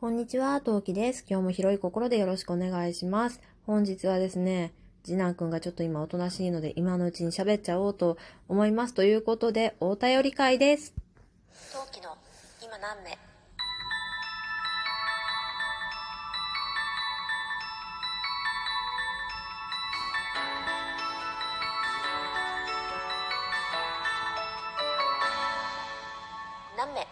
こんにちは、トウキです。今日も広い心でよろしくお願いします。本日はですね、次男くんがちょっと今おとなしいので、今のうちに喋っちゃおうと思います。ということで、お便り会です。トウキの今何名？何名？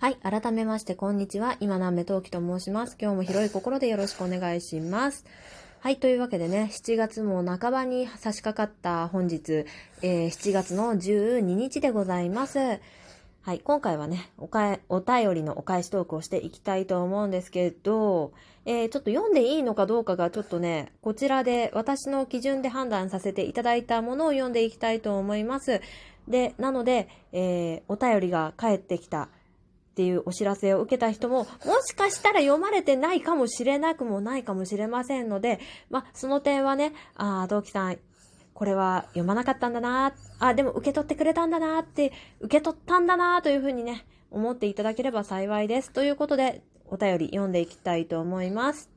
はい、改めましてこんにちは。今何名陶器と申します。今日も広い心でよろしくお願いします。はい、というわけでね、7月も半ばに差し掛かった本日、7月の12日でございます。はい、今回はね、お便りのお返しトークをしていきたいと思うんですけど、ちょっと読んでいいのかどうかがちょっとね、こちらで私の基準で判断させていただいたものを読んでいきたいと思います。で、なので、お便りが返ってきたっていうお知らせを受けた人ももしかしたら読まれてないかもしれなくもないかもしれませんので、まあ、その点はね、陶器さんこれは読まなかったんだな、でも受け取ってくれたんだなって受け取ったんだなというふうにね思っていただければ幸いです。ということでお便り読んでいきたいと思います。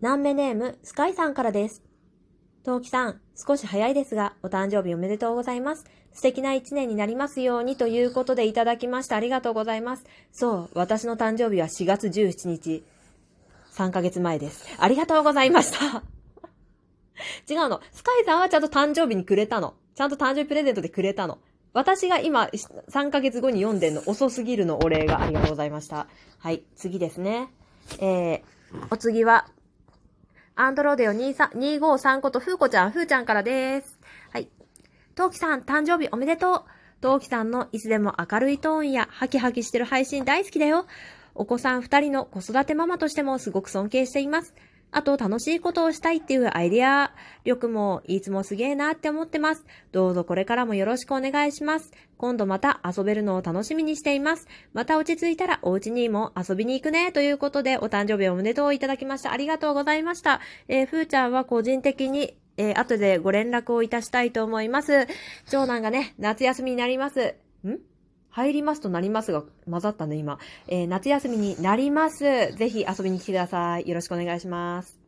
何名ネームスカイさんからです。陶器さん、少し早いですがお誕生日おめでとうございます。素敵な一年になりますようにということでいただきました。ありがとうございます。そう、私の誕生日は4月17日。3ヶ月前です。ありがとうございました。違うの。スカイさんはちゃんと誕生日にくれたの。ちゃんと誕生日プレゼントでくれたの。私が今、3ヶ月後に読んでんの。遅すぎるのお礼がありがとうございました。はい、次ですね。お次は、アンドロデオ253ことふーちゃんからです。はい。トウキさん、誕生日おめでとう。トウキさんのいつでも明るいトーンやハキハキしてる配信大好きだよ。お子さん2人の子育てママとしてもすごく尊敬しています。あと、楽しいことをしたいっていうアイディア力もいつもすげえなって思ってます。どうぞこれからもよろしくお願いします。今度また遊べるのを楽しみにしています。また落ち着いたらお家にも遊びに行くね。ということで、お誕生日おめでとういただきました。ありがとうございました。ふーちゃんは個人的に後でご連絡をいたしたいと思います。長男がね、夏休みになります。入りますとなりますが、混ざったね、今。夏休みになります。ぜひ遊びに来てください。よろしくお願いします。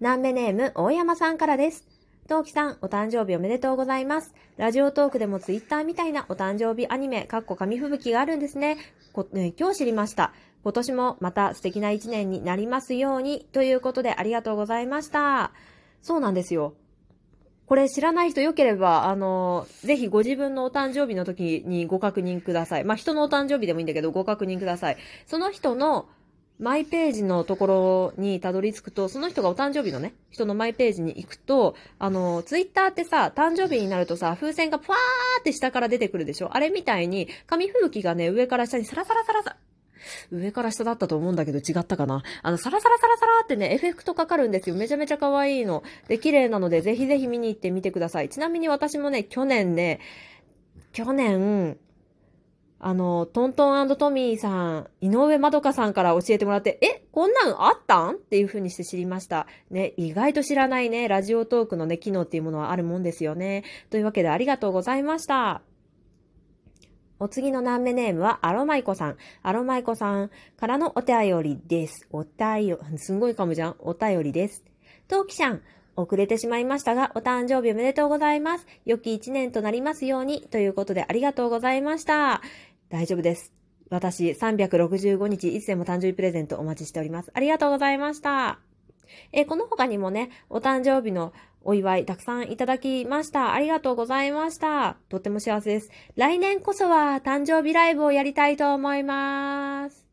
何名ネーム、大山さんからです。陶器さん、お誕生日おめでとうございます。ラジオトークでもツイッターみたいなお誕生日アニメ、紙吹雪があるんですね。今日知りました。今年もまた素敵な一年になりますように。ということで、ありがとうございました。そうなんですよ。これ知らない人良ければ、ぜひご自分のお誕生日の時にご確認ください。まあ、人のお誕生日でもいいんだけど、ご確認ください。その人のマイページのところにたどり着くと、その人がお誕生日のね、人のマイページに行くと、ツイッターってさ、誕生日になるとさ、風船がパーって下から出てくるでしょ。あれみたいに、紙吹雪がね、上から下にサラサラサラサラ、上から下だったと思うんだけど違ったかな。サラサラサラサラってね、エフェクトかかるんですよ。めちゃめちゃ可愛いの。で、綺麗なので、ぜひぜひ見に行ってみてください。ちなみに私もね、去年、トントン&トミーさん、井上まどかさんから教えてもらって、こんなんあったん？っていう風にして知りました。ね、意外と知らないね、ラジオトークのね、機能っていうものはあるもんですよね。というわけでありがとうございました。お次の何名ネームはアロマイコさんからのお便りです。すんごいかもじゃん。お便りです。トウキちゃん、遅れてしまいましたが、お誕生日おめでとうございます。良き一年となりますように。ということでありがとうございました。大丈夫です。私、365日、いつでも誕生日プレゼントお待ちしております。ありがとうございました。この他にもね、お誕生日のお祝いたくさんいただきました。ありがとうございました。とっても幸せです。来年こそは誕生日ライブをやりたいと思います。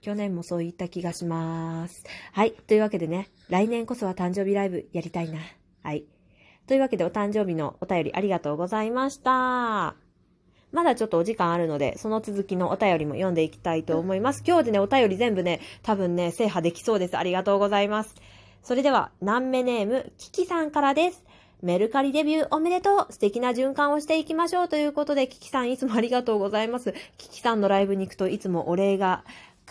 去年もそういった気がします。はい。というわけでね、来年こそは誕生日ライブやりたいな。はい。というわけでお誕生日のお便りありがとうございました。まだちょっとお時間あるので、その続きのお便りも読んでいきたいと思います。今日でね、お便り全部ね、多分ね、制覇できそうです。ありがとうございます。それでは、何名ネーム、キキさんからです。メルカリデビューおめでとう。素敵な循環をしていきましょう。ということで、キキさんいつもありがとうございます。キキさんのライブに行くといつもお礼が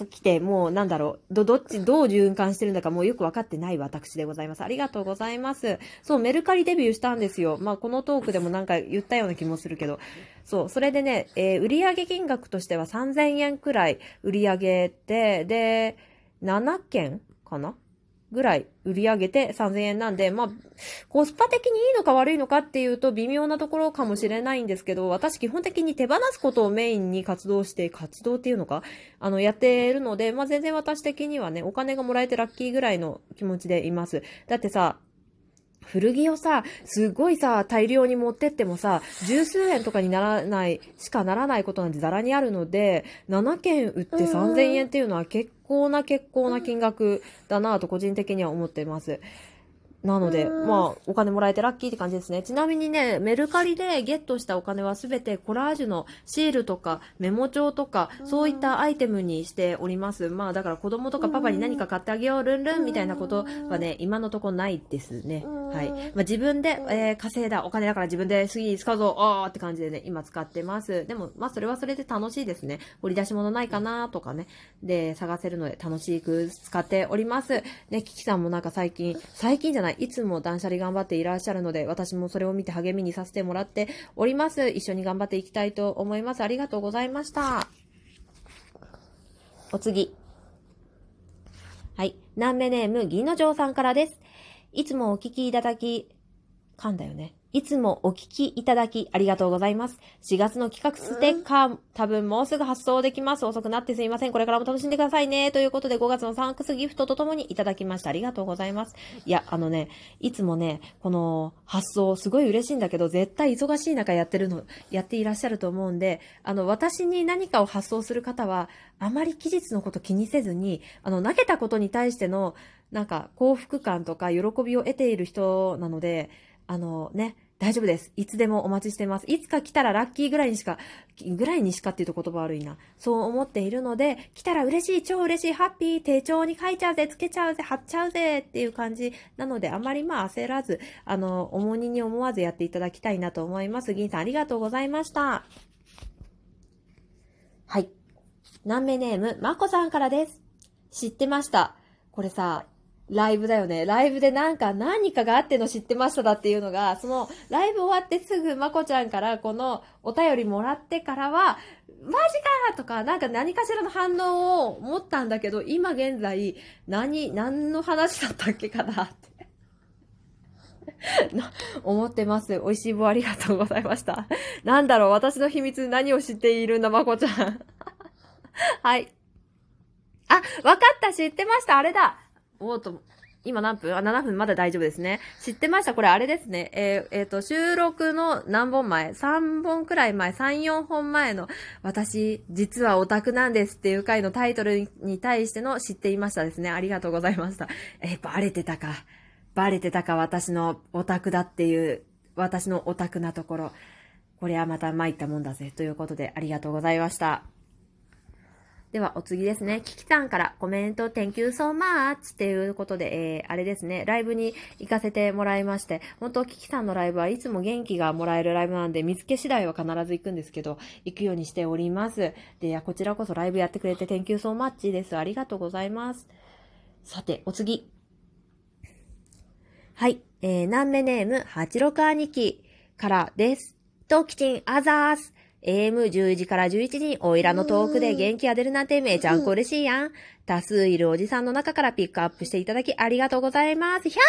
来て、もうなんだろう、どう循環してるんだかもうよくわかってない私でございます。ありがとうございます。そう、メルカリデビューしたんですよ。まあ、このトークでもなんか言ったような気もするけど。そう、それでね、売上金額としては3000円くらい売り上げて、で、7件かなぐらい売り上げて3000円なんで、まあ、コスパ的にいいのか悪いのかっていうと微妙なところかもしれないんですけど、私基本的に手放すことをメインに活動っていうのか、やってるので、まあ、全然私的にはね、お金がもらえてラッキーぐらいの気持ちでいます。だってさ、古着をさ、すごいさ、大量に持ってってもさ、十数円とかにならない、しかならないことなんてざらにあるので、7件売って3000円っていうのは結構な金額だなぁと個人的には思っています。なので、まあ、お金もらえてラッキーって感じですね。ちなみにね、メルカリでゲットしたお金はすべてコラージュのシールとかメモ帳とか、そういったアイテムにしております。まあ、だから子供とかパパに何か買ってあげよう、ルンルンみたいなことはね、今のとこないですね。はい。まあ、自分で、稼いだお金だから自分で次使うぞ、あーって感じでね、今使ってます。でも、まあ、それはそれで楽しいですね。掘り出し物ないかなとかね、で、探せるので楽しく使っております。ね、キキさんもなんか最近じゃない、いつも断捨離頑張っていらっしゃるので、私もそれを見て励みにさせてもらっております。一緒に頑張っていきたいと思います。ありがとうございました。お次。はい。ナンメネーム、銀の城さんからです。いつもお聞きいただき、噛んだよね。いつもお聞きいただきありがとうございます。4月の企画ステッカー、多分もうすぐ発送できます。遅くなってすいません。これからも楽しんでくださいね。ということで5月のサンクスギフトとともにいただきました。ありがとうございます。いや、いつもね、この発送すごい嬉しいんだけど、絶対忙しい中やっていらっしゃると思うんで、私に何かを発送する方は、あまり期日のこと気にせずに、投げたことに対しての、なんか幸福感とか喜びを得ている人なので、大丈夫です。いつでもお待ちしてます。いつか来たらラッキーぐらいにしかっていうと言葉悪いな。そう思っているので、来たら嬉しい、超嬉しい、ハッピー、手帳に書いちゃうぜ、つけちゃうぜ、貼っちゃうぜっていう感じなので、あまりまあ焦らず、重荷に思わずやっていただきたいなと思います。銀さんありがとうございました。はい。ナンメネーム、まこさんからです。知ってました。これさ、ライブだよね。ライブで何かがあっての知ってましただっていうのが、そのライブ終わってすぐまこちゃんからこのお便りもらってからは、マジかとか、なんか何かしらの反応を持ったんだけど、今現在、何の話だったっけかなって思ってます。美味しい棒ありがとうございました。なんだろう、私の秘密何を知っているんだ、まこちゃん。はい。あ、わかった、知ってました、あれだ。今何分？7分まだ大丈夫ですね。知ってました。これあれですね。収録の何本前？3本くらい前、3、4本前の私、実はオタクなんですっていう回のタイトルに対しての知っていましたですね。ありがとうございました。バレてたか私のオタクだっていう、私のオタクなところ。これはまた参ったもんだぜ。ということでありがとうございました。では、お次ですね。キキさんからコメント、Thank you so much! っていうことで、あれですね、ライブに行かせてもらいまして、本当、キキさんのライブはいつも元気がもらえるライブなんで、見つけ次第は必ず行くんですけど、行くようにしております。で、こちらこそライブやってくれて、Thank you so much! です。ありがとうございます。さて、お次。はい、ナンメネーム、八六兄貴からです。トーキチン、アザース。AM10 時から11時においらのトークで元気が出るなんてめちゃんこ嬉しいやん。多数いるおじさんの中からピックアップしていただきありがとうございます。100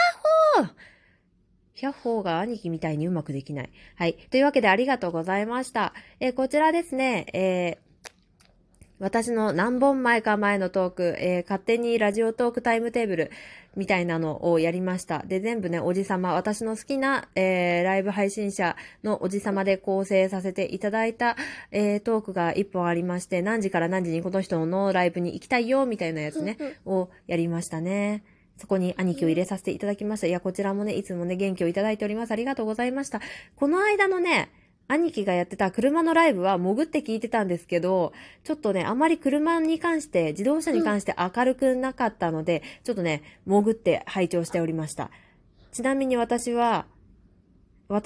ほーが兄貴みたいにうまくできない。はい。というわけでありがとうございました。こちらですね、私の何本前か前のトーク、勝手にラジオトークタイムテーブルみたいなのをやりました。で、全部ね、おじさま、私の好きな、ライブ配信者のおじさまで構成させていただいた、トークが1本ありまして、何時から何時にこの人のライブに行きたいよみたいなやつね、をやりましたね。そこに兄貴を入れさせていただきました。いや、こちらもね、いつもね、元気をいただいております。ありがとうございました。この間のね、兄貴がやってた車のライブは潜って聞いてたんですけど、ちょっとね、あまり車に関して、自動車に関して明るくなかったので、ちょっとね、潜って拝聴しておりました。ちなみに私が好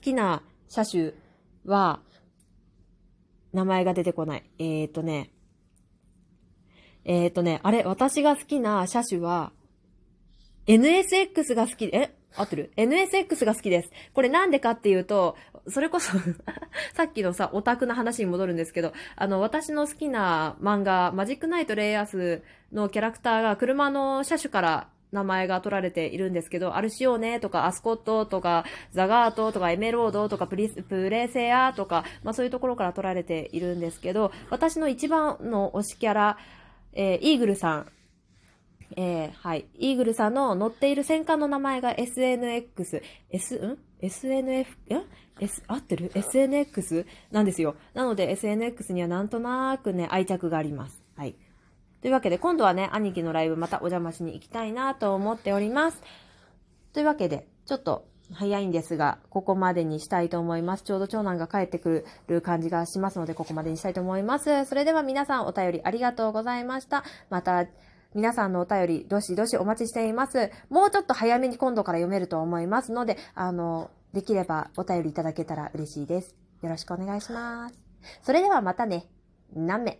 きな車種は、名前が出てこない。あれ、私が好きな車種は、NSX が好き、合ってる？ NSX が好きです。これなんでかっていうと、それこそ、さっきのさ、オタクの話に戻るんですけど、私の好きな漫画、マジックナイトレイアスのキャラクターが車の車種から名前が取られているんですけど、アルシオーネとかアスコットとかザガートとかエメロードとかプレセアとか、まあそういうところから取られているんですけど、私の一番の推しキャラ、イーグルさん。はい。イーグルさんの乗っている戦艦の名前が SNX。合ってる？ SNX なんですよ。なので SNX にはなんとなくね、愛着があります。はい。というわけで、今度はね、兄貴のライブまたお邪魔しに行きたいなと思っております。というわけで、ちょっと早いんですが、ここまでにしたいと思います。ちょうど長男が帰ってくる感じがしますので、ここまでにしたいと思います。それでは皆さんお便りありがとうございました。また、皆さんのお便り、どしどしお待ちしています。もうちょっと早めに今度から読めると思いますので、できればお便りいただけたら嬉しいです。よろしくお願いします。それではまたね。何名。